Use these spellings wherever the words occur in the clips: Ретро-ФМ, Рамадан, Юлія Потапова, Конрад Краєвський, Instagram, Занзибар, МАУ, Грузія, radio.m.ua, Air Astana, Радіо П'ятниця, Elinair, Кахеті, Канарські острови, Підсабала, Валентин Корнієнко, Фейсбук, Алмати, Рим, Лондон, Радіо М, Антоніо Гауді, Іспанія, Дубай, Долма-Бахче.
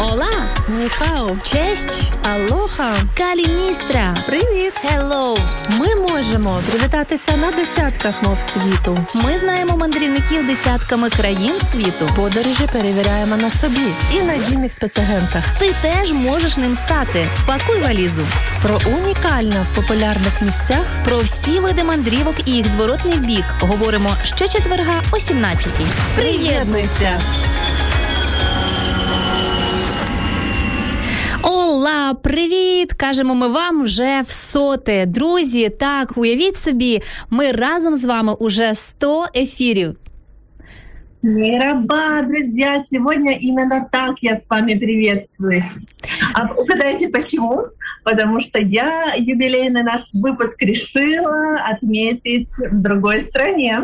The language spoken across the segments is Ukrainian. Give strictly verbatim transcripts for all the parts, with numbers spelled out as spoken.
Ола, ніхау, честь, алоха, каліністра, привіт, хеллоу. Ми можемо привітатися на десятках мов світу. Ми знаємо мандрівників десятками країн світу. Подорожі перевіряємо на собі і надійних спецагентах. Ти теж можеш ним стати. Пакуй валізу. Про унікально в популярних місцях, про всі види мандрівок і їх зворотний бік говоримо щочетверга о сімнадцятій. Приєднуйся! Ола, привіт! Кажемо ми вам вже в соте. Друзі, так, уявіть собі, ми разом з вами уже сто ефірів. Мираба, друзья! Сегодня именно так я с вами приветствуюсь. А угадайте, почему? Потому что я юбилейный наш выпуск решила отметить в другой стране.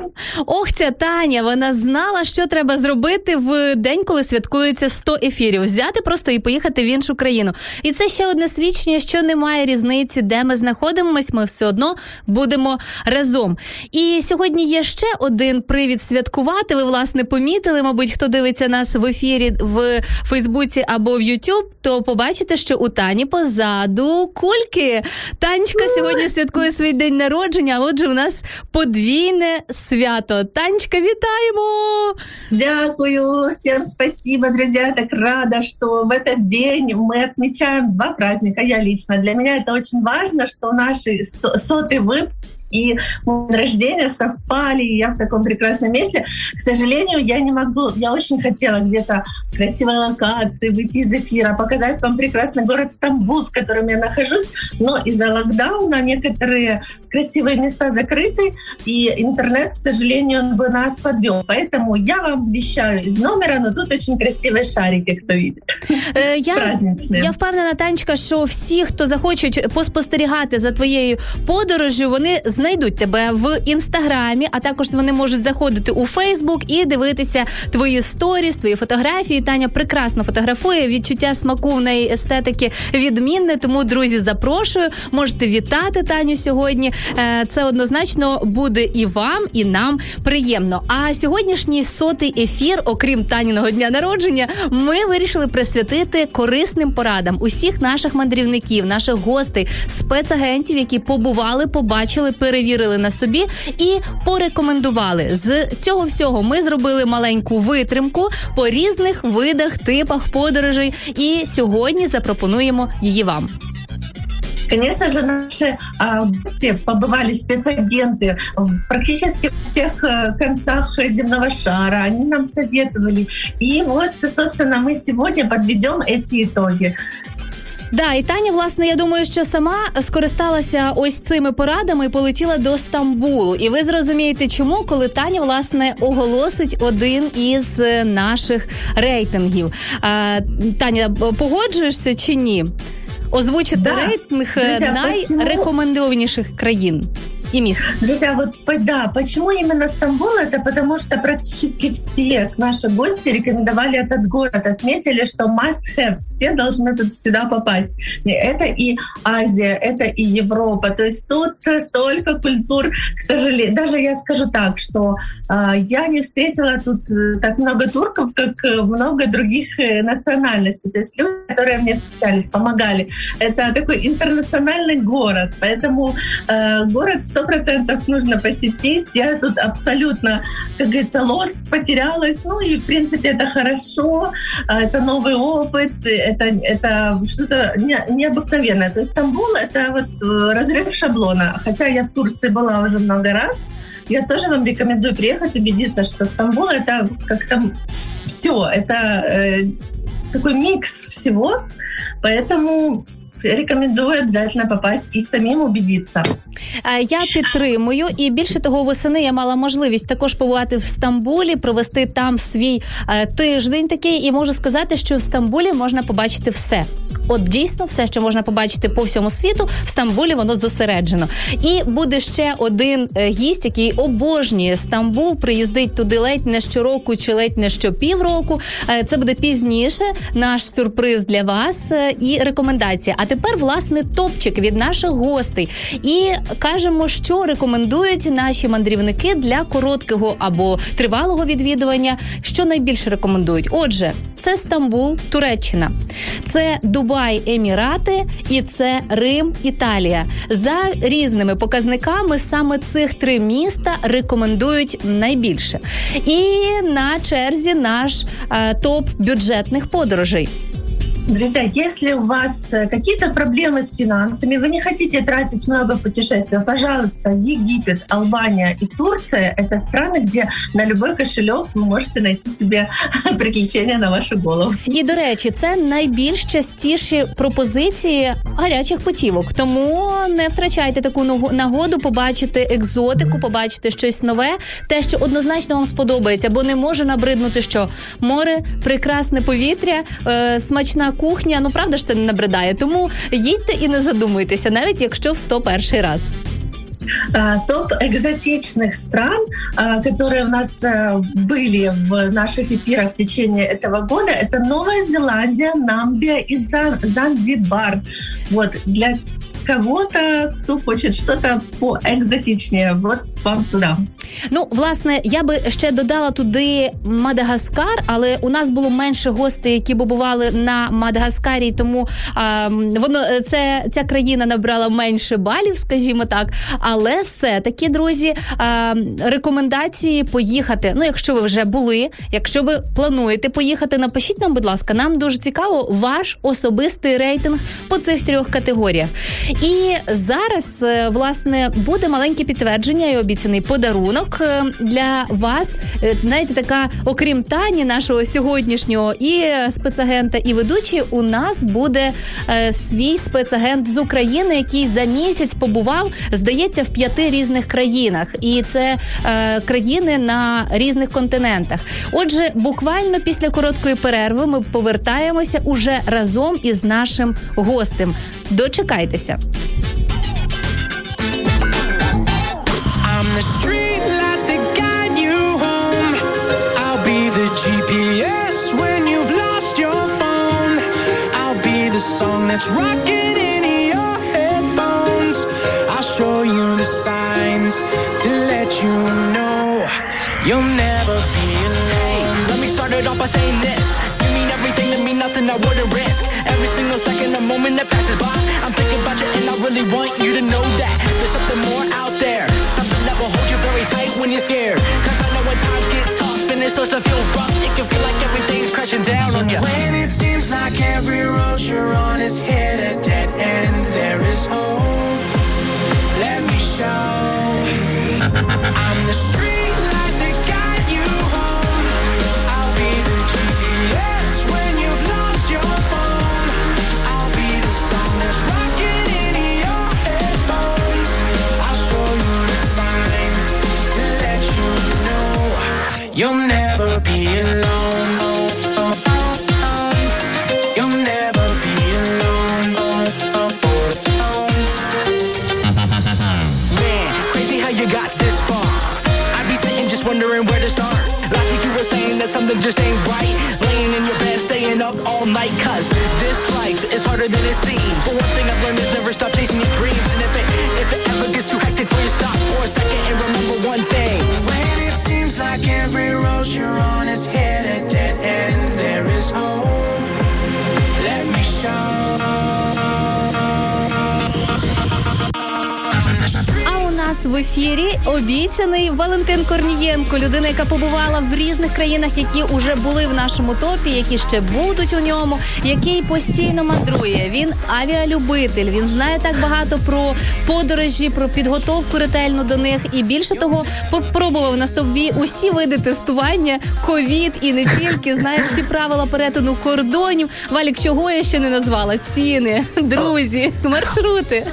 Ох, ця Таня, вона знала, що треба зробити в день, коли святкується сто ефірів. Взяти просто і поїхати в іншу країну. І це ще одне свідчення, що немає різниці, де ми знаходимось, ми все одно будемо разом. І сьогодні є ще один привід святкувати. Ви, власне, помітили, мабуть, хто дивиться нас в ефірі в Фейсбуці або в Ютюб, то побачите, що у Тані позаду кульки. Танечка сьогодні святкує свій день народження, а отже у нас подвійне свято. Танечка, вітаємо! Дякую, всім спасибо, друзі, я так рада, що в цей день ми відмічаємо два праздника, я лично. Для мене це дуже важливо, що наші сотий випуск и рождения совпали, и я в таком прекрасном месте. К сожалению, я не могу, я очень хотела где-то в красивой локации выйти из эфира, показать вам прекрасный город Стамбул, в котором я нахожусь, но из-за локдауна некоторые красивые места закрыты, и интернет, к сожалению, бы нас подвел. Поэтому я вам вещаю из номера, но тут очень красивые шарики, кто видит. Я, я впевнена, Танечка, що всі, хто захочуть поспостерігати за твоєю подорожю, вони знайдуть тебе в Інстаграмі, а також вони можуть заходити у Фейсбук і дивитися твої сторіс, твої фотографії. Таня прекрасно фотографує, відчуття смаку в неї, естетики відмінне, тому, друзі, запрошую, можете вітати Таню сьогодні. Це однозначно буде і вам, і нам приємно. А сьогоднішній сотий ефір, окрім Таніного дня народження, ми вирішили присвятити корисним порадам усіх наших мандрівників, наших гостей, спецагентів, які побували, побачили, перевірили на собі і порекомендували. З цього всього ми зробили маленьку витримку по різних видах, типах подорожей, і сьогодні запропонуємо її вам. Конечно же, наши гости побывали, спецагенты, практически в всех концах земного шара. Они нам советовали. И вот, собственно, мы сегодня подведем эти итоги. Да, і Таня, власне, я думаю, що сама скористалася ось цими порадами і полетіла до Стамбулу. І ви зрозумієте, чому, коли Таня, власне, оголосить один із наших рейтингів. А, Таня, погоджуєшся чи ні? Озвучити да. рейтинг Друзья, найрекомендованіших почему? країн и мест. Друзья, вот да, почему именно Стамбул? Это потому что практически все наши гости рекомендовали этот город, отметили, что must have, все должны тут сюда попасть. Это и Азия, это и Европа. То есть тут столько культур, к сожалению. Даже я скажу так, что э, я не встретила тут так много турков, как много других национальностей. То есть люди, которые мне встречались, помогали. Это такой интернациональный город, поэтому э, город сто процентов нужно посетить. Я тут абсолютно, как говорится, лост, потерялась. Ну и, в принципе, это хорошо. Это новый опыт. Это, это что-то не, необыкновенное. То есть Стамбул — это вот разрыв шаблона. Хотя я в Турции была уже много раз. Я тоже вам рекомендую приехать, убедиться, что Стамбул — это как-то все. Это э, такой микс всего. Поэтому рекомендую обов'язково попасть і самим убедитися. Я підтримую, і більше того, восени я мала можливість також побувати в Стамбулі, провести там свій е, тиждень такий, і можу сказати, що в Стамбулі можна побачити все. От дійсно все, що можна побачити по всьому світу, в Стамбулі воно зосереджено. І буде ще один гість, який обожнює Стамбул, приїздить туди ледь не щороку чи ледь не щопівроку. Це буде пізніше наш сюрприз для вас і рекомендація. А тепер, власне, топчик від наших гостей. І кажемо, що рекомендують наші мандрівники для короткого або тривалого відвідування, що найбільше рекомендують. Отже, це Стамбул, Туреччина, це Дубай, Емірати і це Рим, Італія. За різними показниками саме цих три міста рекомендують найбільше. І на черзі наш а, топ бюджетних подорожей. Друзья, если у вас какие-то проблемы с финансами, вы не хотите тратить много путешествий, пожалуйста, Египет, Албания и Турция — это страны, где на любой кошелек вы можете найти себе приключения на вашу голову. І, до речі, це найбільш частіші пропозиції гарячих путівок. Тому не втрачайте таку нагоду побачити екзотику, побачити щось нове, те, що однозначно вам сподобається, бо не може набриднути, що море, прекрасне повітря, смачна кухня, ну правда ж це не набридає, тому їдьте і не задумуйтеся, навіть якщо в сто перший раз. Топ экзотичных стран, которые у нас были в наших эфирах в течение этого года, это Новая Зеландия, Намбия и Занзибар. Вот, для кого-то, кто хочет что-то поекзотичнее, вот вам туда. Ну, власне, я би ще додала туди Мадагаскар, але у нас було менше гостей, які бували на Мадагаскарі, тому а, воно, це, ця країна набрала менше балів, скажімо так, але все-таки, друзі, а, рекомендації поїхати, ну, якщо ви вже були, якщо ви плануєте поїхати, напишіть нам, будь ласка, нам дуже цікаво ваш особистий рейтинг по цих трьох категоріях. І зараз, власне, буде маленьке підтвердження і обіцяний подарунок для вас. Знаєте, така, окрім Тані, нашого сьогоднішнього і спецагента, і ведучої, у нас буде е, свій спецагент з України, який за місяць побував, здається, в п'яти різних країнах. І це е, країни на різних континентах. Отже, буквально після короткої перерви ми повертаємося уже разом із нашим гостем. Дочекайтеся. I'm the street lights that guide you home. I'll be the G P S when you've lost your phone. I'll be the song that's rocking in your headphones. I'll show you the signs to let you know you'll never be alone. Let me start it off by saying this. You mean everything to me, nothing I wouldn't risk. Every single second, a moment that passes by, I'm thinking about you and I really want you to know that there's something more out there, something that will hold you very tight when you're scared. Cause I know when times get tough and it starts to feel rough, it can feel like everything's crashing down so on you. When it seems like every road you're on is hit a dead end, there is hope. Let me show. I'm the street lights that guide you home. I'll be the G P S when you've lost your phone. I'll be the song that's rocking in your headphones. I'll show you the signs to let you know you'll never be alone. You'll never be alone. Man, crazy how you got this far. I'd be sitting just wondering where to start. Last week you were saying that something just ain't right, laying in your bed, staying up all night. Cause this life is harder than it seems, but one thing I've learned is never stop chasing your dreams. And if it, if it ever gets too hectic for you, stop for a second and remember one thing. When it seems like every road you're on is hit a dead end, there is hope. Let me show. А у нас в ефірі обіцяний Валентин Корнієнко, людина, яка побувала в різних країнах, які вже були в нашому топі, які ще будуть у ньому, який постійно мандрує. Він авіалюбитель, він знає так багато про подорожі, про підготовку ретельну до них. І більше того, попробував на собі усі види тестування, ковід і не тільки, знає всі правила перетину кордонів. Валік, чого я ще не назвала? Ціни, друзі, маршрути.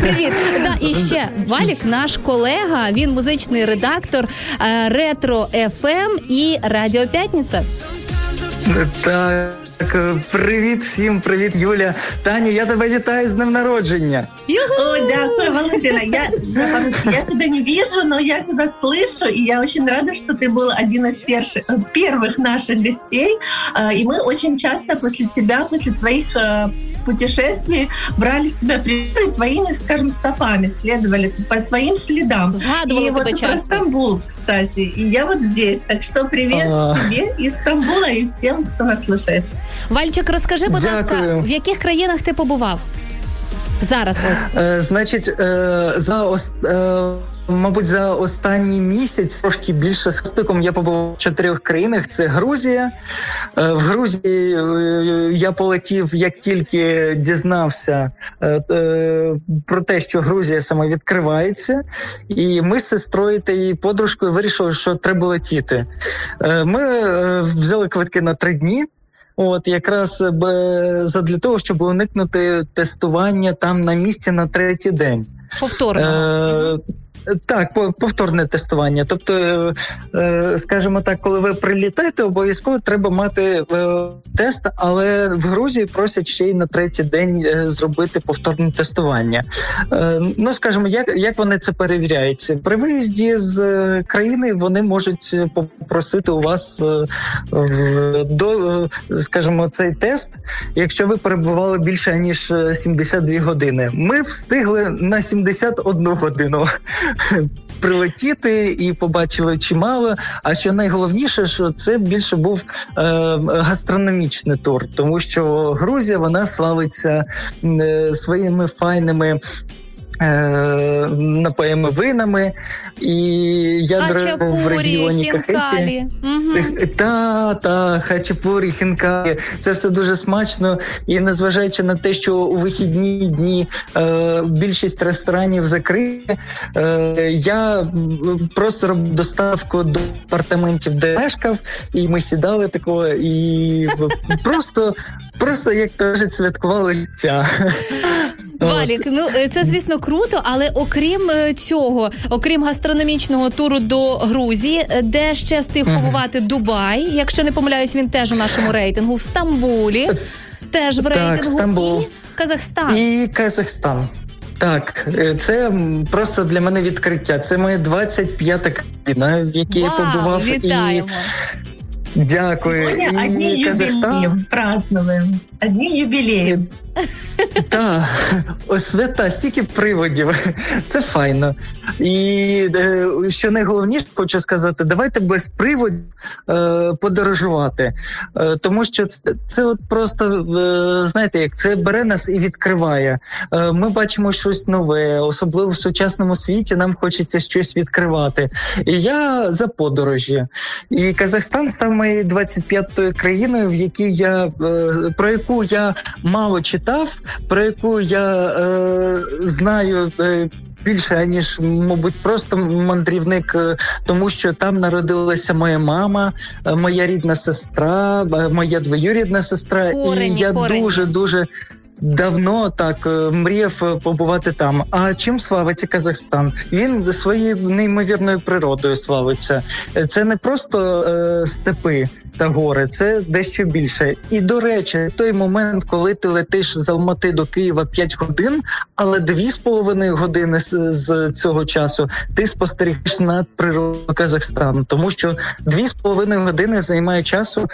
Привіт. Да, і ще Валік, наш колега, він музичний редактор Ретро-ФМ і Радіо П'ятниця. Так, Так, привіт всім, привіт, Юля. Таню, я тебе вітаю з днем народження. О, дякую, Валентина. Я, я, я тебя не вижу, но я тебя слышу, и я очень рада, что ты был один из перших, первых наших гостей. И мы очень часто после тебя, после твоих путешествий брали с тебя примеры твоими, скажем, стопами, следовали по твоим следам. Згадывала и вот про часто. Стамбул, кстати. И я вот здесь. Так что привет а... тебе из Стамбула и всем, кто нас слушает. Вальчик, розкажи, будь ласка, в яких країнах ти побував? Зараз ось. Е, значить, е, за ост... е, мабуть, за останній місяць трошки більше з стиком я побував в чотирьох країнах. Це Грузія. Е, в Грузії е, я полетів, як тільки дізнався е, е, про те, що Грузія саме відкривається. І ми з сестрою та її подружкою вирішили, що треба летіти. Е, ми е, взяли квитки на три дні. От, якраз задля того, щоб уникнути тестування там на місці на третій день. Повторно. Е, так, повторне тестування. Тобто, е, скажімо так, коли ви прилітаєте, обов'язково треба мати е, тест, але в Грузії просять ще й на третій день зробити повторне тестування. Е, ну, скажімо, як, як вони це перевіряють? При виїзді з країни вони можуть попросити у вас е, е, до... скажімо, цей тест, якщо ви перебували більше, ніж сімдесят дві години. Ми встигли на сімдесят одну годину прилетіти і побачили чимало, а що найголовніше, що це більше був е, гастрономічний тур, тому що Грузія, вона славиться е, своїми файними е, напоями, винами, і я дорогу в регіоні Кахеті. Угу. Та, та, хачапурі, хінкалі. Це все дуже смачно, і незважаючи на те, що у вихідні дні е, більшість ресторанів закриті, е, я просто робив доставку до апартаментів, де мешкав, і ми сідали такого, і просто, просто як теж святкували життя. Валік, ну це, звісно, круто, але окрім цього, окрім гастрономічного туру до Грузії, де ще встиг побувати Дубай, якщо не помиляюсь, він теж у нашому рейтингу, в Стамбулі, теж в рейтингу, так, і Казахстан. І Казахстан. Так, це просто для мене відкриття. Це моя двадцять п'ята країна, в якій я побував. Вітаємо. І... Дякую. Сьогодні одні юбілеї празднуємо. Одні юбілеї. Так, освята, стільки приводів. Це файно. І що найголовніше, хочу сказати, давайте без приводів подорожувати. Тому що це, це от просто, знаєте, як це бере нас і відкриває. Ми бачимо щось нове, особливо в сучасному світі нам хочеться щось відкривати. І я за подорожі. І Казахстан став моєю двадцять п'ятою країною, в якій я, про яку я мало читав, про яку я е, знаю е, більше, ніж, мабуть, просто мандрівник, е, тому що там народилася моя мама, е, моя рідна сестра, е, моя двоюрідна сестра. Корені, і я дуже-дуже давно так мріяв побувати там. А чим славиться Казахстан? Він своєю неймовірною природою славиться. Це не просто е, степи та гори, це дещо більше. І, до речі, той момент, коли ти летиш з Алмати до Києва п'ять годин, але дві з половиною години з, з цього часу ти спостерігаєш над природою Казахстану. Тому що дві з половиною години займає часу,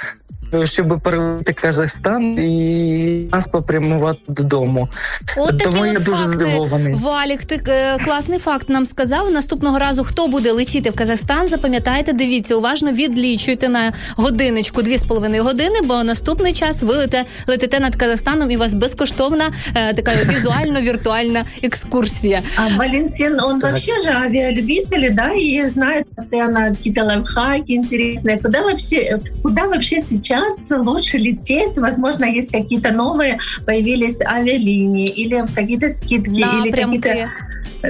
щоб перелити Казахстан і нас попрямувати додому. От тому я дуже факти. Здивований. Валік, ти е, класний факт нам сказав. Наступного разу, хто буде летіти в Казахстан, запам'ятайте, дивіться, уважно відлічуйте на годиночку, дві з половиною години, бо наступний час ви лете, летите над Казахстаном і у вас безкоштовна е, така візуально-віртуальна екскурсія. А Валентин, он вообще же авиалюбитель, да, и знает постоянно какие-то лайфхаки интересные. Куда вообще, куда вообще сейчас лучше лететь? Возможно, есть какие-то новые, появились авиалинии или какие-то скидки, да, или какие-то...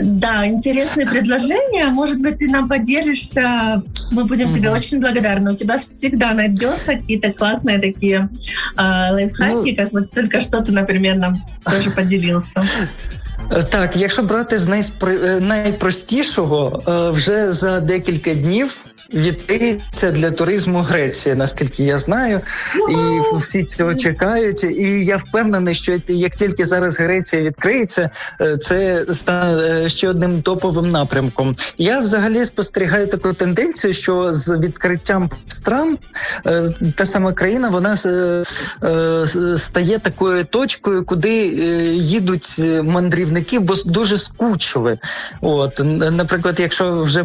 Да, интересные предложения. Может быть, ты нам поделишься. Мы будем mm-hmm. тебе очень благодарны. У тебя всегда найдется какие-то классные такие э, лайфхаки, ну... как вот только что ты, например, нам тоже поделился. Так, якщо брати з найпростішого, вже за декілька днів відкриється для туризму Греція, наскільки я знаю, і всі цього чекають. І я впевнений, що як тільки зараз Греція відкриється, це стане ще одним топовим напрямком. Я взагалі спостерігаю таку тенденцію, що з відкриттям стран та сама країна, вона стає такою точкою, куди їдуть мандрівники, бо дуже скучили. От, наприклад, якщо вже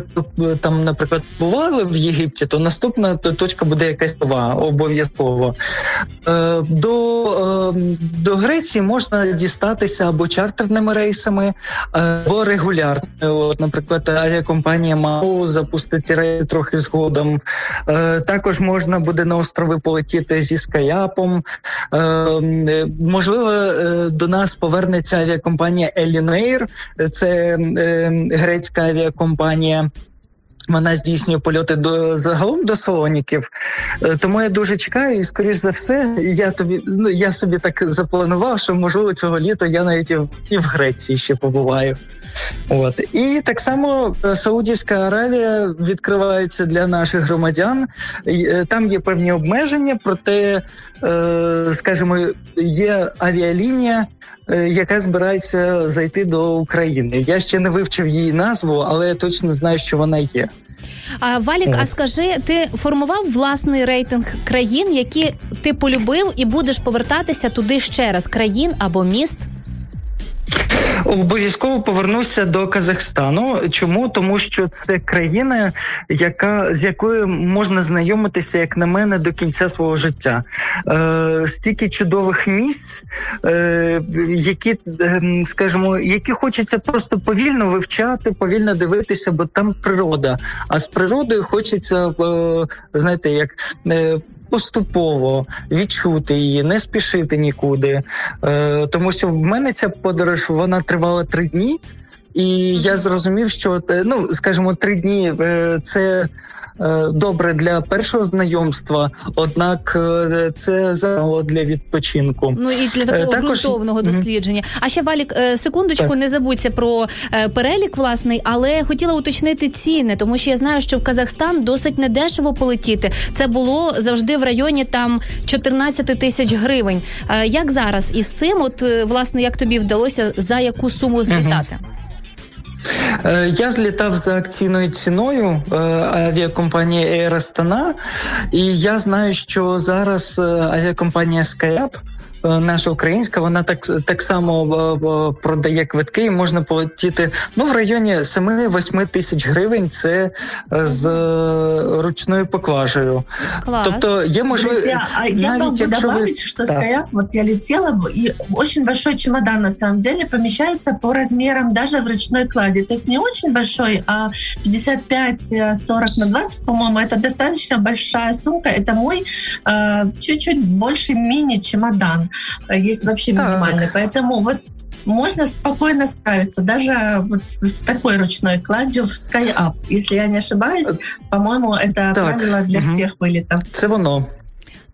там, наприклад, бували в Єгипті, то наступна точка буде якась нова, обов'язково. До, до Греції можна дістатися або чартерними рейсами, або регулярно. От, наприклад, авіакомпанія МАУ запустить рейс трохи згодом. Також можна буде на острови полетіти зі SkyUp. Можливо, до нас повернеться авіакомпанія Elinair. Це грецька авіакомпанія. Вона здійснює польоти до загалом до Солоніків. Тому я дуже чекаю, і скоріш за все, я тобі ну я собі так запланував, що можливо цього літа я навіть і в, і в Греції ще побуваю. От. І так само Саудівська Аравія відкривається для наших громадян. Там є певні обмеження, проте, скажімо, є авіалінія, яка збирається зайти до України. Я ще не вивчив її назву, але я точно знаю, що вона є. А, Валік, От. А скажи, ти формував власний рейтинг країн, які ти полюбив і будеш повертатися туди ще раз? Країн або міст? Обов'язково повернуся до Казахстану. Чому? Тому що це країна, яка, з якою можна знайомитися, як на мене, до кінця свого життя. Е, стільки чудових місць, е, які, е, скажімо, які хочеться просто повільно вивчати, повільно дивитися, бо там природа. А з природою хочеться, е, знаєте, як... Е, поступово відчути її, не спішити нікуди. Е, тому що в мене ця подорож, вона тривала три дні, і я зрозумів, що, ну, скажімо, три дні е, – це е, добре для першого знайомства, однак е, це замало для відпочинку. Ну і для такого е, також... ґрунтовного дослідження. А ще, Валік, е, секундочку, так. Не забудься про е, перелік власний, але хотіла уточнити ціни, тому що я знаю, що в Казахстан досить недешево полетіти. Це було завжди в районі там чотирнадцять тисяч гривень. Е, як зараз із цим? От, власне, як тобі вдалося, за яку суму злітати? Угу. Я злітав за акційною ціною авіакомпанії Air Astana, і я знаю, що зараз авіакомпанія SkyUp, наша українська, вона так, так само продає квитки, і можна полетіти ну, в районі сім-вісім тисяч гривень, це з ручною поклажею. Клас. Тобто є можливість... А я могу добавить, вы... что да. SkyUp, вот я летела, и очень большой чемодан, на самом деле, помещается по размерам даже в ручной кладе. То есть не очень большой, а пятьдесят пять сорок на двадцать, по-моему, это достаточно большая сумка. Это мой э, чуть-чуть больше мини-чемодан. Есть вообще так. Минимальный. Поэтому вот можно спокойно справиться даже вот с такой ручной кладью в SkyUp. Если я не ошибаюсь, по-моему, это так. Правило для угу. всех вылетов. Це воно.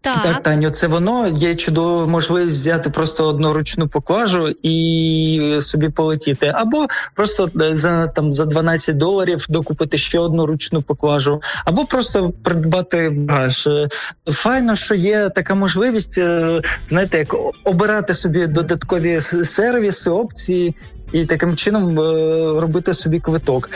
Так. так, Таню, це воно. Є чудова можливість взяти просто одноручну поклажу і собі полетіти. Або просто за, там, за дванадцять доларів докупити ще одну ручну поклажу. Або просто придбати багаж. Файно, що є така можливість, знаєте, як обирати собі додаткові сервіси, опції, і таким чином робити собі квиток.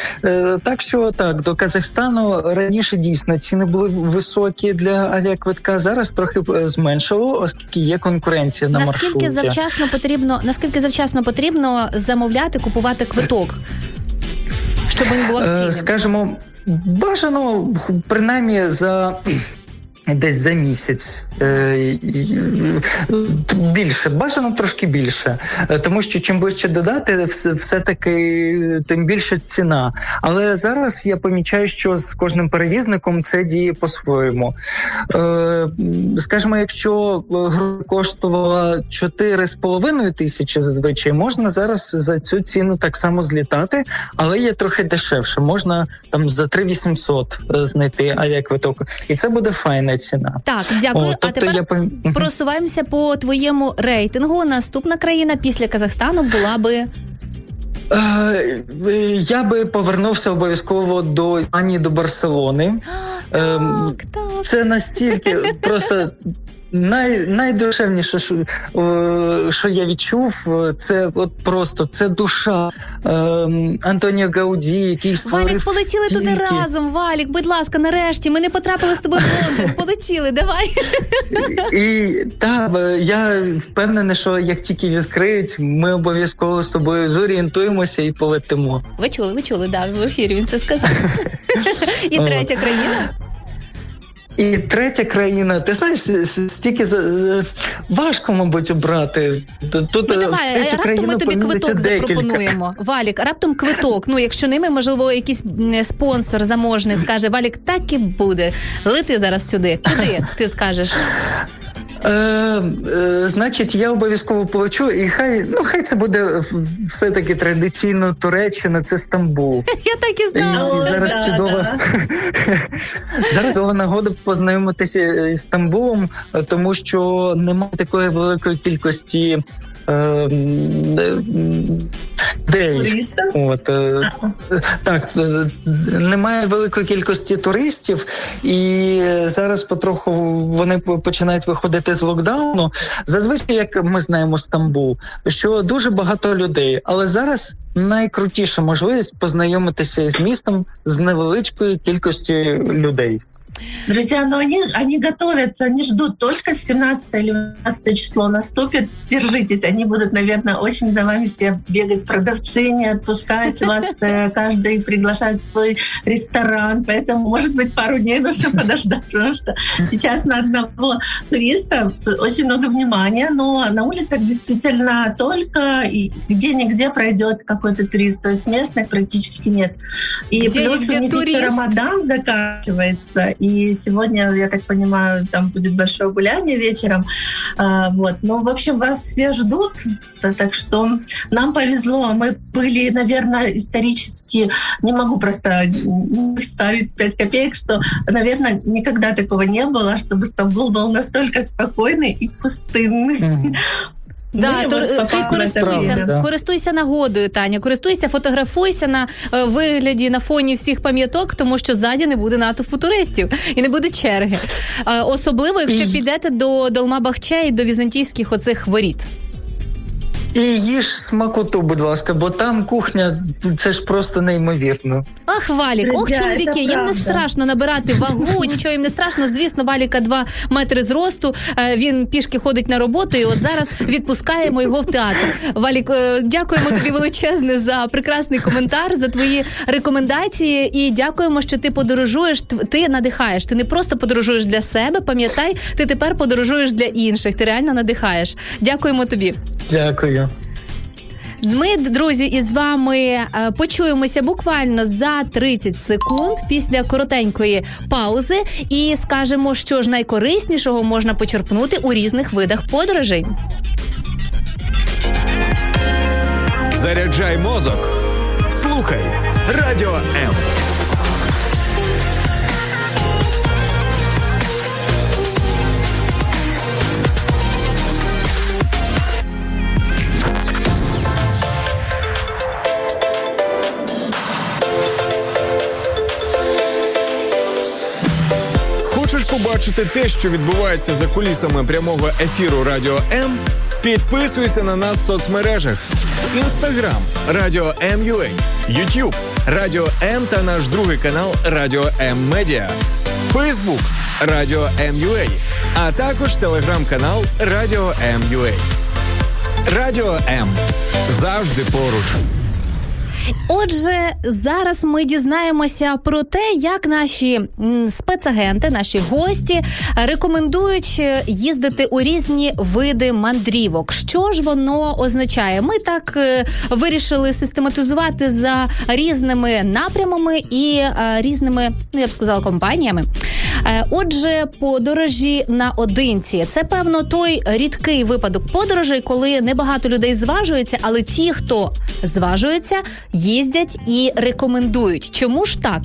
Так що, так, до Казахстану раніше дійсно ціни були високі для авіаквитка, зараз трохи зменшило, оскільки є конкуренція на наскільки маршруті. Завчасно потрібно, наскільки завчасно потрібно замовляти, купувати квиток, щоб він був акційним? Скажімо, бажано, принаймні, за... десь за місяць. Більше. Бажано трошки більше. Тому що чим ближче до дати, все-таки тим більше ціна. Але зараз я помічаю, що з кожним перевізником це діє по-своєму. Скажімо, якщо група коштувала чотири з половиною тисячі, зазвичай, можна зараз за цю ціну так само злітати, але є трохи дешевше. Можна там за три вісімсот знайти авіаквиток. І це буде файне. Ціна. Так, дякую. О, тобто а тепер я... просуваємося по твоєму рейтингу. Наступна країна після Казахстану була би... Я би повернувся обов'язково до Іспанії, до Барселони. Так, так. Це настільки просто най, найдушевніше, що, що я відчув, це от просто це душа. Антоніо Гауді, який створив Валік, полетіли стільки. Туди разом. Валік, будь ласка, нарешті. Ми не потрапили з тобою в Лондон. Полетіли, давай. І так, я впевнений, що як тільки відкриють, ми обов'язково з тобою зорієнтуємося і полетимо. Ви чули, ви чули, да, в ефірі він це сказав. І третя країна. І третя країна, ти знаєш, стільки важко, мабуть, обрати. Тут ну, давай, третю раптом ми тобі квиток запропонуємо. Валік, раптом квиток. Ну, якщо ними, можливо, якийсь спонсор заможний скаже, Валік, так і буде. Лети зараз сюди. Куди, ти скажеш? Е, е, значить, я обов'язково полечу, і хай, ну, хай це буде все-таки традиційно Туреччина, це Стамбул. Я так і знала. І, і зараз да, чудова да. Зараз нагода познайомитися із Стамбулом, тому що немає такої великої кількості е, людей. От, е, так, немає великої кількості туристів, і зараз потроху вони починають виходити з локдауну. Зазвичай, як ми знаємо, Стамбул, що дуже багато людей. Але зараз найкрутіша можливість познайомитися з містом з невеличкою кількістю людей. Друзья, но они, они готовятся, они ждут только семнадцатое или восемнадцатое число наступит. Держитесь, они будут, наверное, очень за вами все бегать. Продавцы не отпускают вас, каждый приглашает в свой ресторан, поэтому, может быть, пару дней нужно подождать, потому что сейчас на одного туриста очень много внимания, но на улицах действительно только где-нигде пройдет какой-то турист, то есть местных практически нет. И где, плюс у них и Рамадан заканчивается, и сегодня, я так понимаю, там будет большое гуляние вечером. А, вот. Ну, в общем, вас все ждут, так что нам повезло. Мы были, наверное, исторически, не могу просто вставить пять копеек, что, наверное, никогда такого не было, чтобы Стамбул был настолько спокойный и пустынный. Mm-hmm. Да, то, ти користуйся, правда, користуйся нагодою, Таня, користуйся, фотографуйся на е, вигляді, на фоні всіх пам'яток, тому що ззаді не буде натовпу туристів і не буде черги. Е, особливо, якщо і... підете до Долма-Бахче і до візантійських оцих воріт. І їж смакоту, будь ласка, бо там кухня, це ж просто неймовірно. Ах, Валік, друзі, ох, чоловіки, їм правда. Не страшно набирати вагу, нічого їм не страшно. Звісно, Валіка два метри зросту, він пішки ходить на роботу, і от зараз відпускаємо його в театр. Валік, дякуємо тобі величезне за прекрасний коментар, за твої рекомендації, і дякуємо, що ти подорожуєш, ти надихаєш. Ти не просто подорожуєш для себе, пам'ятай, ти тепер подорожуєш для інших, ти реально надихаєш. Дякуємо тобі. Дякую. Ми, друзі, із вами почуємося буквально за тридцять секунд після коротенької паузи і скажемо, що ж найкориснішого можна почерпнути у різних видах подорожей. Заряджай мозок. Слухай Радіо М. Побачити те, що відбувається за кулісами прямого ефіру Радіо М, підписуйся на нас в соцмережах. Instagram Радіо М.ua, YouTube Радіо М та наш другий канал Радіо М Медіа, Фейсбук Радіо М.ua, а також телеграм-канал Радіо М.ua. Радіо М. Завжди поруч. Отже, зараз ми дізнаємося про те, як наші спецагенти, наші гості рекомендують їздити у різні види мандрівок. Що ж воно означає? Ми так вирішили систематизувати за різними напрямами і різними, ну я б сказала, компаніями. Отже, подорожі наодинці. Це, певно, той рідкий випадок подорожей, коли небагато людей зважується, але ті, хто зважуються, їздять і рекомендують. Чому ж так?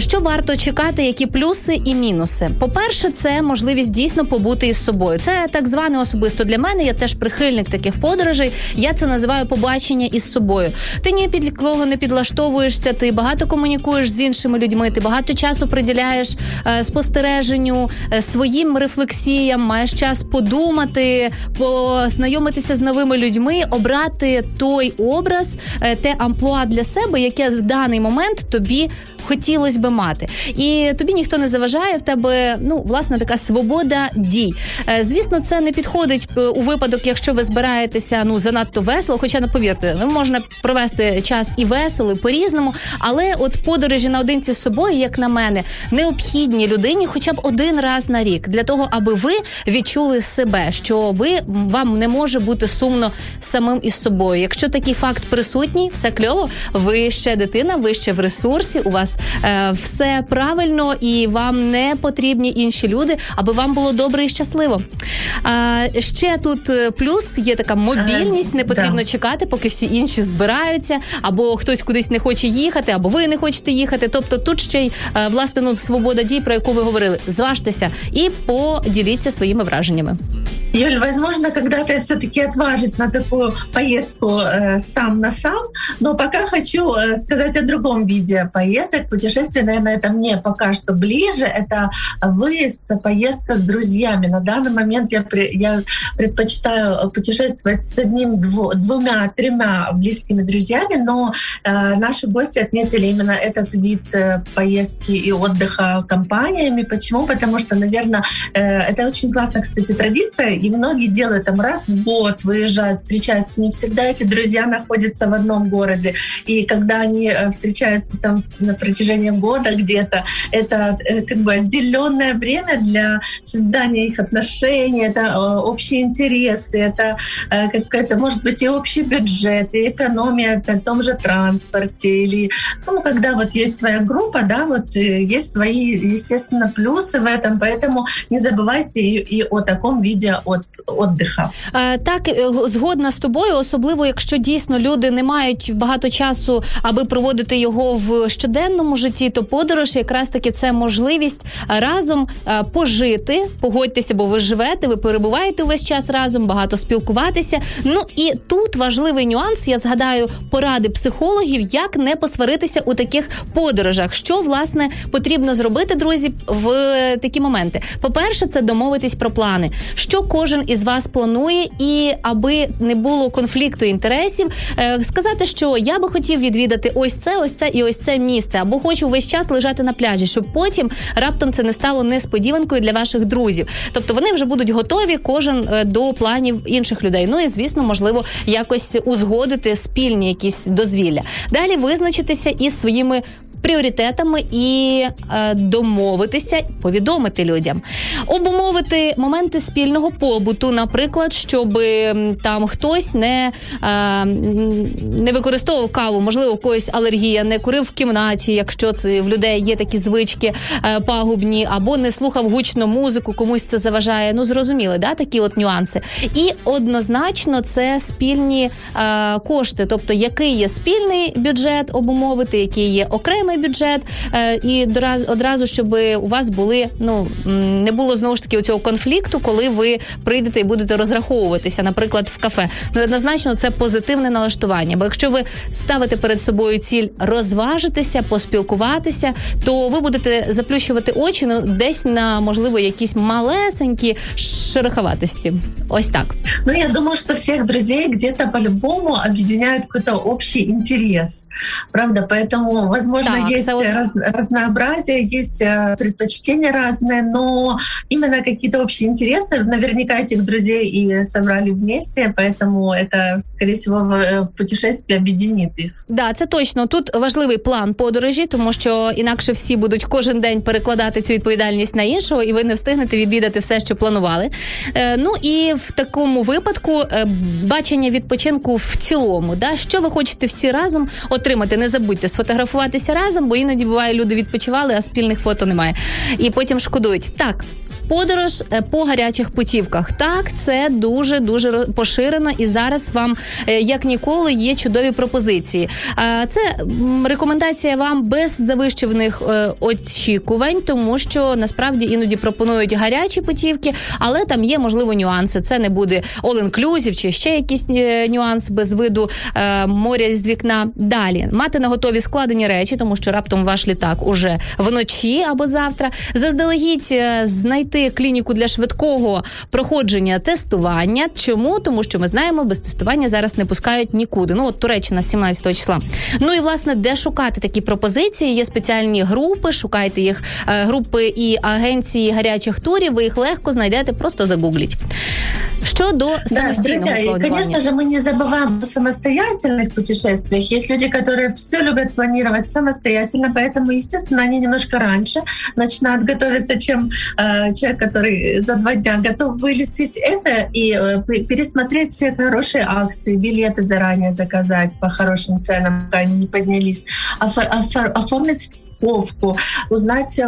Що варто чекати, які плюси і мінуси? По-перше, це можливість дійсно побути із собою. Це так зване особисто для мене, я теж прихильник таких подорожей, я це називаю побачення із собою. Ти ні під кого не підлаштовуєшся, ти багато комунікуєш з іншими людьми, ти багато часу приділяєш е, спостереженню, е, своїм рефлексіям, маєш час подумати, познайомитися з новими людьми, обрати той образ, е, те амплуа для себе, яке в даний момент тобі хотілося би мати. І тобі ніхто не заважає, в тебе, ну, власне, така свобода дій. Звісно, це не підходить у випадок, якщо ви збираєтеся, ну, занадто весело, хоча, не повірте, можна провести час і весело, і по-різному, але от подорожі наодинці з собою, як на мене, необхідні людині хоча б один раз на рік, для того, аби ви відчули себе, що ви, вам не може бути сумно самим із собою. Якщо такий факт присутній, все кльово, ви ще дитина, ви ще в ресурсі, у вас все правильно, і вам не потрібні інші люди, аби вам було добре і щасливо. А, ще тут плюс, є така мобільність, не потрібно да. чекати, поки всі інші збираються, або хтось кудись не хоче їхати, або ви не хочете їхати. Тобто тут ще й, власне, ну, свобода дій, про яку ви говорили. Зважтеся і поділіться своїми враженнями. Юль, возможно, когда-то я все-таки отважусь на такую поездку э, сам на сам, но пока хочу э, сказать о другом виде поездок. Путешествие, наверное, это мне пока что ближе. Это выезд, поездка с друзьями. На данный момент я, при, я предпочитаю путешествовать с одним, дво, двумя, тремя близкими друзьями, но э, наши гости отметили именно этот вид э, поездки и отдыха компаниями. Почему? Потому что, наверное, э, это очень классная, кстати, традиция, и многие делают там раз в год, выезжают, встречаются. Не всегда эти друзья находятся в одном городе. И когда они встречаются там на протяжении года где-то, это как бы отделенное время для создания их отношений, это общие интересы, это какая-то, может быть, и общий бюджет, и экономия на том же транспорте. Или, ну, когда вот есть своя группа, да, вот есть свои, естественно, плюсы в этом, поэтому не забывайте и, и о таком виде От, отдиха. Так, згодна з тобою, особливо, якщо дійсно люди не мають багато часу, аби проводити його в щоденному житті, то подорож якраз таки це можливість разом пожити, погодьтеся, бо ви живете, ви перебуваєте увесь час разом, багато спілкуватися. Ну і тут важливий нюанс, я згадаю поради психологів, як не посваритися у таких подорожах. Що, власне, потрібно зробити, друзі, в такі моменти? По-перше, це домовитись про плани. Що кожен із вас планує, і аби не було конфлікту інтересів, сказати, що я би хотів відвідати ось це, ось це і ось це місце, або хочу весь час лежати на пляжі, щоб потім раптом це не стало несподіванкою для ваших друзів. Тобто вони вже будуть готові, кожен до планів інших людей. Ну і, звісно, можливо, якось узгодити спільні якісь дозвілля. Далі визначитися із своїми пріоритетами і е, домовитися, повідомити людям. Обумовити моменти спільного побуту, наприклад, щоб там хтось не, е, не використовував каву, можливо, у когось алергія, не курив в кімнаті, якщо це в людей є такі звички е, пагубні, або не слухав гучно музику, комусь це заважає. Ну, зрозуміли, да, такі от нюанси. І однозначно це спільні е, кошти, тобто який є спільний бюджет обумовити, який є окремий бюджет, і одразу, щоб у вас були, ну, не було, знову ж таки, у цього конфлікту, коли ви прийдете і будете розраховуватися, наприклад, в кафе. Ну, однозначно, це позитивне налаштування, бо якщо ви ставите перед собою ціль розважитися, поспілкуватися, то ви будете заплющувати очі, ну, десь на, можливо, якісь малесенькі шероховатості. Ось так. Ну, я думаю, що всіх друзів где-то по-любому об'єднують якийсь общий інтерес. Правда? Поэтому, возможно, Так, есть раз, разнообразие, есть предпочтения разные, но именно какие-то общие интересы наверняка этих друзей и собрали вместе, поэтому это, скорее всего, в путешествии объединит их. Да, це точно. Тут важливий план подорожі, тому що інакше всі будуть кожен день перекладати цю відповідальність на іншого, і ви не встигнете відвідати все, що планували. Ну і в такому випадку бачення відпочинку в цілому. Да? Що ви хочете всі разом отримати? Не забудьте сфотографуватися разом, разом, бо іноді буває, люди відпочивали, а спільних фото немає. І потім шкодують. Так, подорож по гарячих путівках. Так, це дуже-дуже поширено, і зараз вам, як ніколи, є чудові пропозиції. Це рекомендація вам без завищених очікувань, тому що, насправді, іноді пропонують гарячі путівки, але там є, можливо, нюанси. Це не буде all-inclusive чи ще якийсь нюанс без виду моря з вікна. Далі. Мати на готові складені речі, тому що раптом ваш літак уже вночі або завтра. Заздалегідь знайти клініку для швидкого проходження тестування. Чому? Тому що ми знаємо, без тестування зараз не пускають нікуди. Ну, от Туреччина сімнадцятого числа. Ну і, власне, де шукати такі пропозиції? Є спеціальні групи, шукайте їх, групи і агенції гарячих турів, ви їх легко знайдете, просто загугліть. Что до самостоятельного да, друзья, и, конечно же, мы не забываем о самостоятельных путешествиях. Есть люди, которые все любят планировать самостоятельно, поэтому, естественно, они немножко раньше начинают готовиться, чем э, человек, который за два дня готов вылететь. Это и э, пересмотреть все хорошие акции, билеты заранее заказать по хорошим ценам, пока они не поднялись, офор- офор- оформить узнать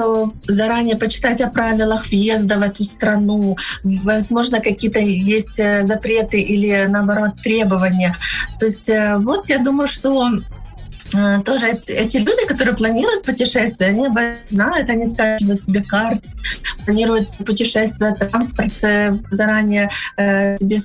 заранее, почитать о правилах въезда в эту страну, возможно, какие-то есть запреты или, наоборот, требования. То есть вот я думаю, что тоже эти люди, которые планируют путешествия, они знают, они скачивают себе карты, планируют путешествия, транспорт, заранее себе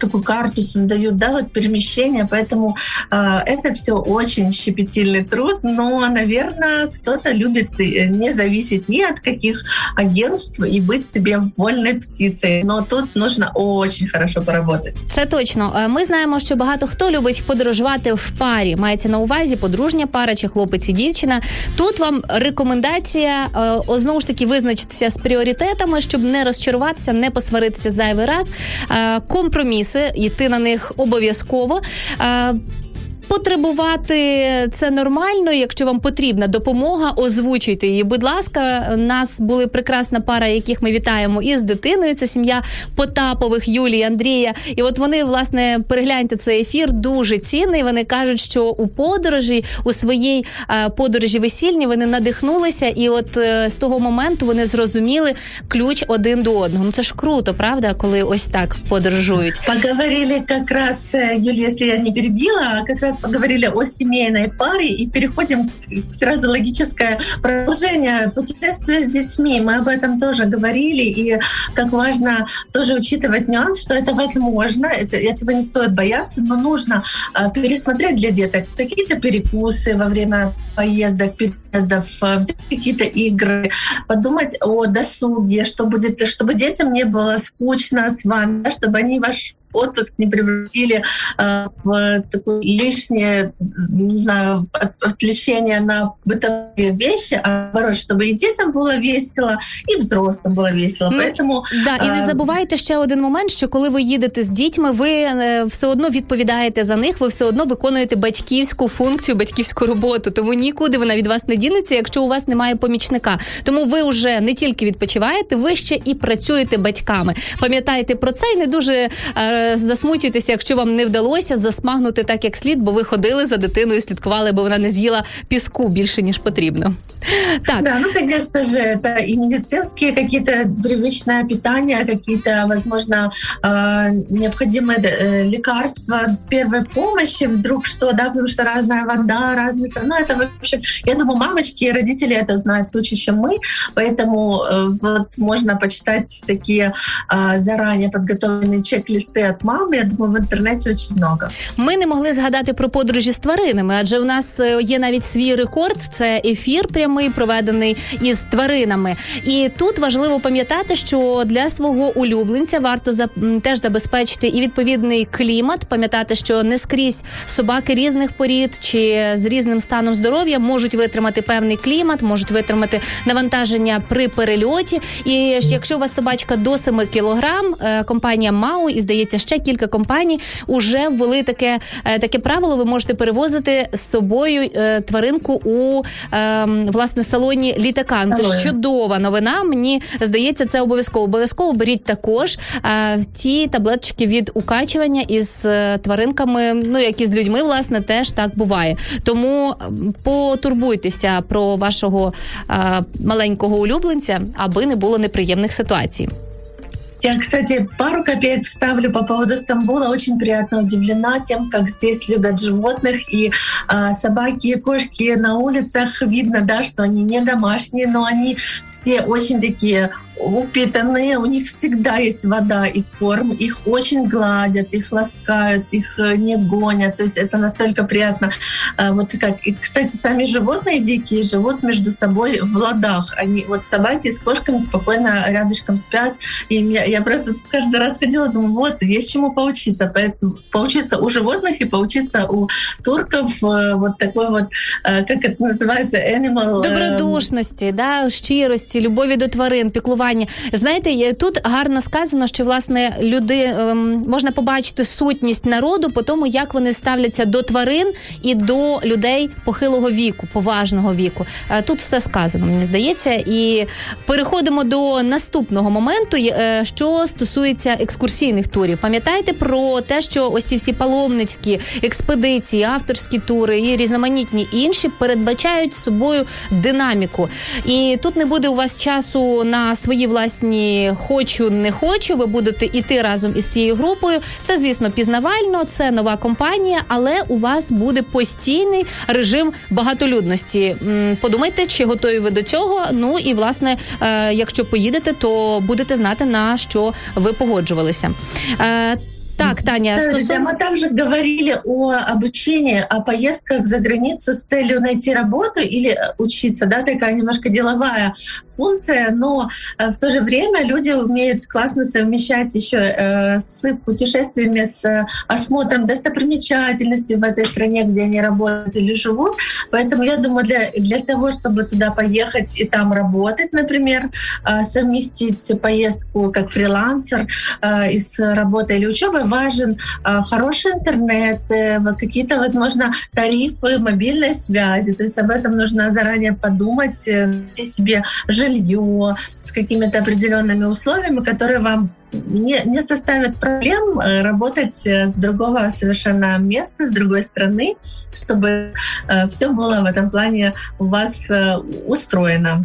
такую карту создают, да, вот перемещение, поэтому это все очень щепетильный труд, но, наверное, кто-то любит не зависеть ни от каких агентств и быть себе вольной птицей, но тут нужно очень хорошо поработать. Це точно. Ми знаємо, що багато хто любить подорожувати в парі, мається на увазі увазі, подружня пара чи хлопець і дівчина. Тут вам рекомендація е, знову ж таки визначитися з пріоритетами, щоб не розчаруватися, не посваритися зайвий раз. Е, компроміси, йти на них обов'язково. Е, Потребувати це нормально, якщо вам потрібна допомога, озвучуйте її. Будь ласка, у нас були прекрасна пара, яких ми вітаємо із дитиною. Це сім'я Потапових, Юлії, Андрія. І от вони, власне, перегляньте цей ефір, дуже цінний. Вони кажуть, що у подорожі, у своїй подорожі весільні вони надихнулися, і от з того моменту вони зрозуміли ключ один до одного. Ну це ж круто, правда, коли ось так подорожують. Поговорили якраз, Юлія, якщо я не перебила, якраз поговорили о семейной паре и переходим сразу логическое продолжение путешествия с детьми. Мы об этом тоже говорили, и как важно тоже учитывать нюанс, что это возможно, это, этого не стоит бояться, но нужно э, пересмотреть для деток какие-то перекусы во время поездок, переездов, взять какие-то игры, подумать о досуге, что будет, чтобы детям не было скучно с вами, да, чтобы они ваш отпуск не превратили э, в такое лишнее, не знаю, от, отвлечение на бытовые вещи, а наоборот, чтобы и детям було весело, і взрослим було весело. Ну, поэтому, да, а... І не забувайте ще один момент, що коли ви їдете з дітьми, ви все одно відповідаєте за них, ви все одно виконуєте батьківську функцію, батьківську роботу, тому нікуди вона від вас не дінеться, якщо у вас немає помічника. Тому ви вже не тільки відпочиваєте, ви ще і працюєте батьками. Пам'ятайте про це і не дуже... засмучуйтеся, якщо вам не вдалося засмагнути так, як слід, бо ви ходили за дитиною, слідкували, бо вона не з'їла піску більше, ніж потрібно. Так. Да, ну, конечно же, это и медицинские какие-то привычное питание, какие-то, возможно, необходимые лекарства первой помощи, вдруг что, да, потому что разная вода, разные... Ну, это, в общем, я думаю, мамочки и родители это знают лучше, чем мы, поэтому вот можно почитать такие заранее подготовленные чек-листы от мам, я думаю, в інтернеті дуже багато. Ми не могли згадати про подорожі з тваринами, адже у нас є навіть свій рекорд, це ефір прямий, проведений із тваринами. І тут важливо пам'ятати, що для свого улюбленця варто за, теж забезпечити і відповідний клімат, пам'ятати, що не скрізь собаки різних порід чи з різним станом здоров'я можуть витримати певний клімат, можуть витримати навантаження при перельоті. І якщо у вас собачка до семи кілограм, компанія МАУ, і здається, ще кілька компаній уже ввели таке, таке правило. Ви можете перевозити з собою тваринку у, власне, салоні літака. Ну, це ж чудова новина. Мені здається, це обов'язково. Обов'язково беріть також ті таблеточки від укачування із тваринками, ну, як і з людьми, власне, теж так буває. Тому потурбуйтеся про вашого маленького улюбленця, аби не було неприємних ситуацій. Я, кстати, пару копеек вставлю по поводу Стамбула. Очень приятно удивлена тем, как здесь любят животных. И э, собаки и кошки на улицах видно, да, что они не домашние, но они все очень такие упитанные. У них всегда есть вода и корм. Их очень гладят, их ласкают, их не гонят. То есть это настолько приятно. Э, вот как, и, кстати, сами животные дикие живут между собой в ладах. Они, вот собаки с кошками спокойно рядышком спят. И мне Я просто каждый раз ходила, думаю, вот, есть чему поучиться. Поэтому поучиться у животных и поучиться у турков вот такой вот, как это называется, animal... Добродушності, да, щирості, любові до тварин, піклування. Знаєте, тут гарно сказано, що, власне, люди, можна побачити сутність народу по тому, як вони ставляться до тварин і до людей похилого віку, поважного віку. Тут все сказано, мені здається. І переходимо до наступного моменту, що стосується екскурсійних турів. Пам'ятаєте про те, що ось ці всі паломницькі експедиції, авторські тури і різноманітні інші передбачають собою динаміку. І тут не буде у вас часу на свої власні «хочу, не хочу». Ви будете йти разом із цією групою. Це, звісно, пізнавально, це нова компанія, але у вас буде постійний режим багатолюдності. Подумайте, чи готові ви до цього. Ну і, власне, якщо поїдете, то будете знати, на на що ви погоджувалися. Е, так, Таня, да, стосовно... Да, мы также говорили о обучении, о поездках за границу с целью найти работу или учиться, да, такая немножко деловая функция, но в то же время люди умеют классно совмещать еще э, с путешествиями, с осмотром достопримечательностей в этой стране, где они работают или живут. Поэтому я думаю, для, для того, чтобы туда поехать и там работать, например, э, совместить поездку как фрилансер э, и с работой или учебой, важен э, хороший интернет, э, какие-то, возможно, тарифы мобильной связи. То есть об этом нужно заранее подумать, э, найти себе жилье с какими-то определенными условиями, которые вам не, не составят проблем э, работать с другого совершенно места, с другой страны, чтобы э, все было в этом плане у вас э, устроено.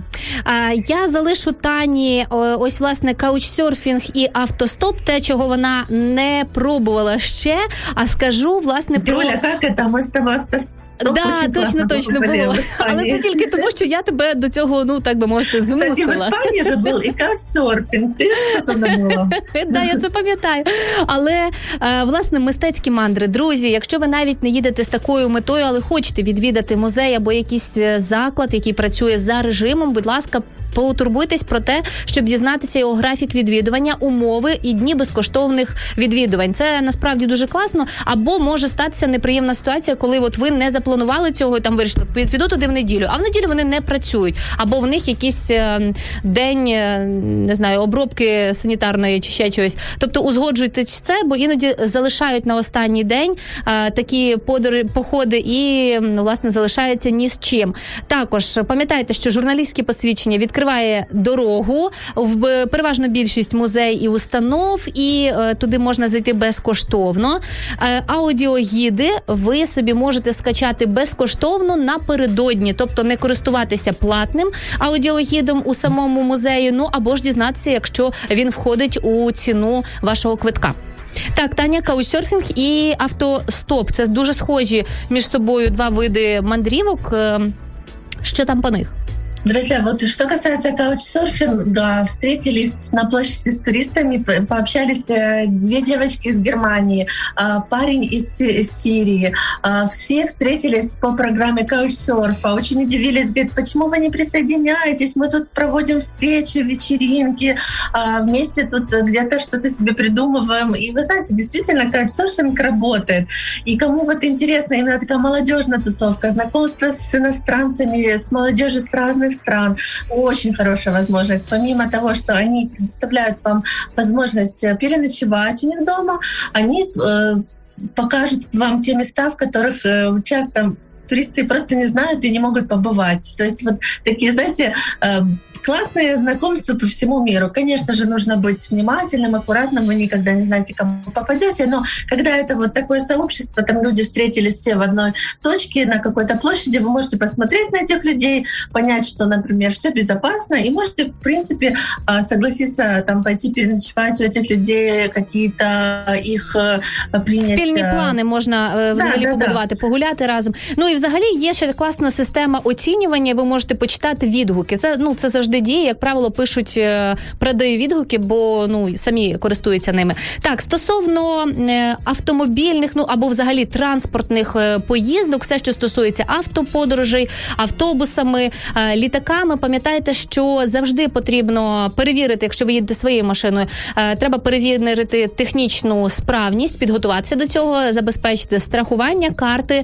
Я залишу Тані ось, власне, каучсерфінг і автостоп, те, чого вона не пробувала ще, а скажу, власне, про... Юля, як це? Ми з тобою автостоп. Так, да, точно, точно було. Але це тільки тому, що я тебе до цього, ну, так би мовити, змусила. Кстати, в Іспанії же був і каучсерфінг. Ти ж що забула? Так, я це пам'ятаю. Але, власне, мистецькі мандри. Друзі, якщо ви навіть не їдете з такою метою, але хочете відвідати музей або якийсь заклад, який працює за режимом, будь ласка, потурбуйтесь про те, щоб дізнатися його графік відвідування, умови і дні безкоштовних відвідувань. Це насправді дуже класно. Або може статися неприємна ситуація, коли от ви не запланували цього і там вирішили, піду туди в неділю, а в неділю вони не працюють. Або в них якийсь день, не знаю, обробки санітарної чи ще чогось. Тобто узгоджуйте це, бо іноді залишають на останній день а, такі подори, походи і, власне, залишається ні з чим. Також пам'ятайте, що журналістські посвідчення відкриваються відкриває дорогу в переважно більшість музеїв і установ, і е, туди можна зайти безкоштовно. Е, аудіогіди ви собі можете скачати безкоштовно напередодні, тобто не користуватися платним аудіогідом у самому музею, ну або ж дізнатися, якщо він входить у ціну вашого квитка. Так, Таня, каучсерфінг і автостоп. Це дуже схожі між собою два види мандрівок. Е, що там по них? Друзья, вот что касается каучсерфинга, встретились на площади с туристами, пообщались две девочки из Германии, парень из Сирии. Все встретились по программе каучсерфа, очень удивились, говорят, почему вы не присоединяетесь, мы тут проводим встречи, вечеринки, вместе тут где-то что-то себе придумываем. И вы знаете, действительно, каучсерфинг работает. И кому вот интересно, именно такая молодежная тусовка, знакомство с иностранцами, с молодежью с разных стран. Очень хорошая возможность. Помимо того, что они предоставляют вам возможность переночевать у них дома, они э, покажут вам те места, в которых э, часто туристы просто не знают и не могут побывать. То есть вот такие, знаете, классные знакомства по всему миру. Конечно же, нужно быть внимательным, аккуратным, вы никогда не знаете, кому попадете, но когда это вот такое сообщество, там люди встретились все в одной точке, на какой-то площади, вы можете посмотреть на этих людей, понять, что, например, все безопасно, и можете, в принципе, согласиться там пойти переночевать у этих людей, какие-то их принять. Спільні плани можна взагалі да, да, побудувати, да. погуляти разом. Ну, і взагалі є ще класна система оцінювання, ви можете почитати відгуки. Це, ну, це завжди діє, як правило, пишуть продають відгуки, бо, ну, самі користуються ними. Так, стосовно автомобільних, ну, або взагалі транспортних поїздок, все, що стосується автоподорожей, автобусами, літаками, пам'ятайте, що завжди потрібно перевірити, якщо ви їдете своєю машиною, треба перевірити технічну справність, підготуватися до цього, забезпечити страхування, карти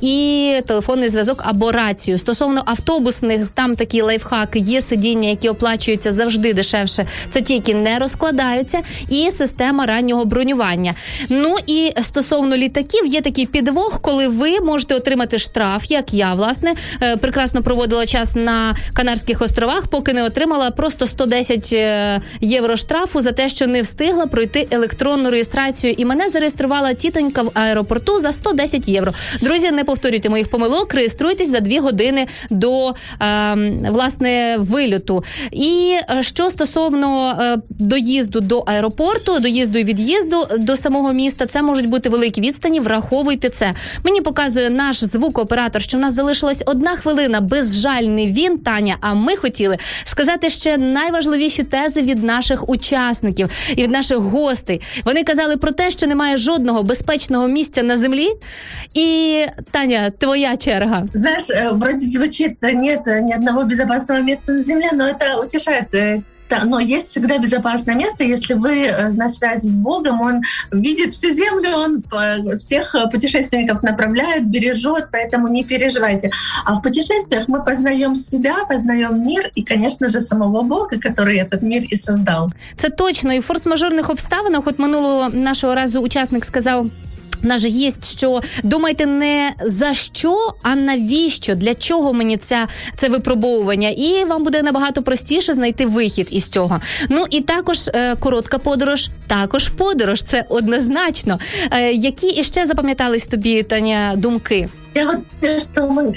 і І телефонний зв'язок або рацію. Стосовно автобусних, там такі лайфхаки, є сидіння, які оплачуються завжди дешевше, це ті, які не розкладаються, і система раннього бронювання. Ну і стосовно літаків, є такий підвох, коли ви можете отримати штраф, як я, власне, прекрасно проводила час на Канарських островах, поки не отримала просто сто десять євро штрафу за те, що не встигла пройти електронну реєстрацію, і мене зареєструвала тітонька в аеропорту за сто десять євро. Друзі, не повторюйте моїх помилок, реєструйтесь за дві години до, е, власне, вильоту. І що стосовно е, доїзду до аеропорту, доїзду і від'їзду до самого міста, це можуть бути великі відстані, враховуйте це. Мені показує наш звукооператор, що в нас залишилась одна хвилина, безжальний він, Таня, а ми хотіли сказати ще найважливіші тези від наших учасників і від наших гостей. Вони казали про те, що немає жодного безпечного місця на землі, і, Таня, твоя черга. Знаешь, вроде звучит, нет ни одного безопасного места на земле, но это утешает. Но есть всегда безопасное место, если вы на связи с Богом, Он видит всю землю, Он всех путешественников направляет, бережет, поэтому не переживайте. А в путешествиях мы познаем себя, познаем мир и, конечно же, самого Бога, который этот мир и создал. Це точно. І в форс-мажорних обставинах, от минулого нашого разу учасник сказав, наш гість, що думайте не за що, а навіщо, для чого мені ця, це випробовування. І вам буде набагато простіше знайти вихід із цього. Ну і також е, коротка подорож, також подорож, це однозначно. Е, які іще запам'ятались тобі, Таня, думки? Я вот, что мы,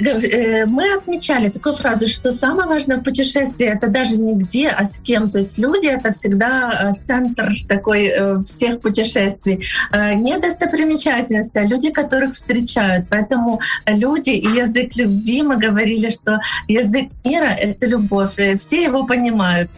мы отмечали такую фразу, что самое важное в путешествии – это даже не где, а с кем. То есть люди – это всегда центр такой всех путешествий. Не достопримечательности, а люди, которых встречают. Поэтому люди и язык любви, мы говорили, что язык мира – это любовь. И все его понимают.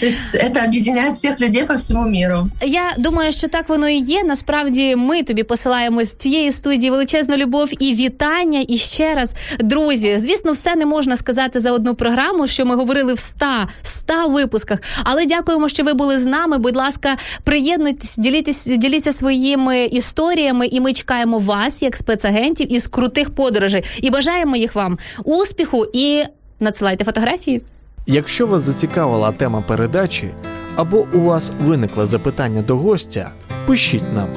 То есть это объединяет всех людей по всему миру. Я думаю, що так воно і є. Насправді ми тобі посилаємо з цієї студії величезну любов і вітання. І ще раз, друзі, звісно, все не можна сказати за одну програму, що ми говорили в ста випусках, але дякуємо, що ви були з нами. Будь ласка, приєднуйтесь, діліться, діліться своїми історіями, і ми чекаємо вас, як спецагентів, із крутих подорожей. І бажаємо їх вам успіху і надсилайте фотографії. Якщо вас зацікавила тема передачі, або у вас виникло запитання до гостя, пишіть нам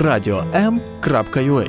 радіо крапка ем крапка ю а.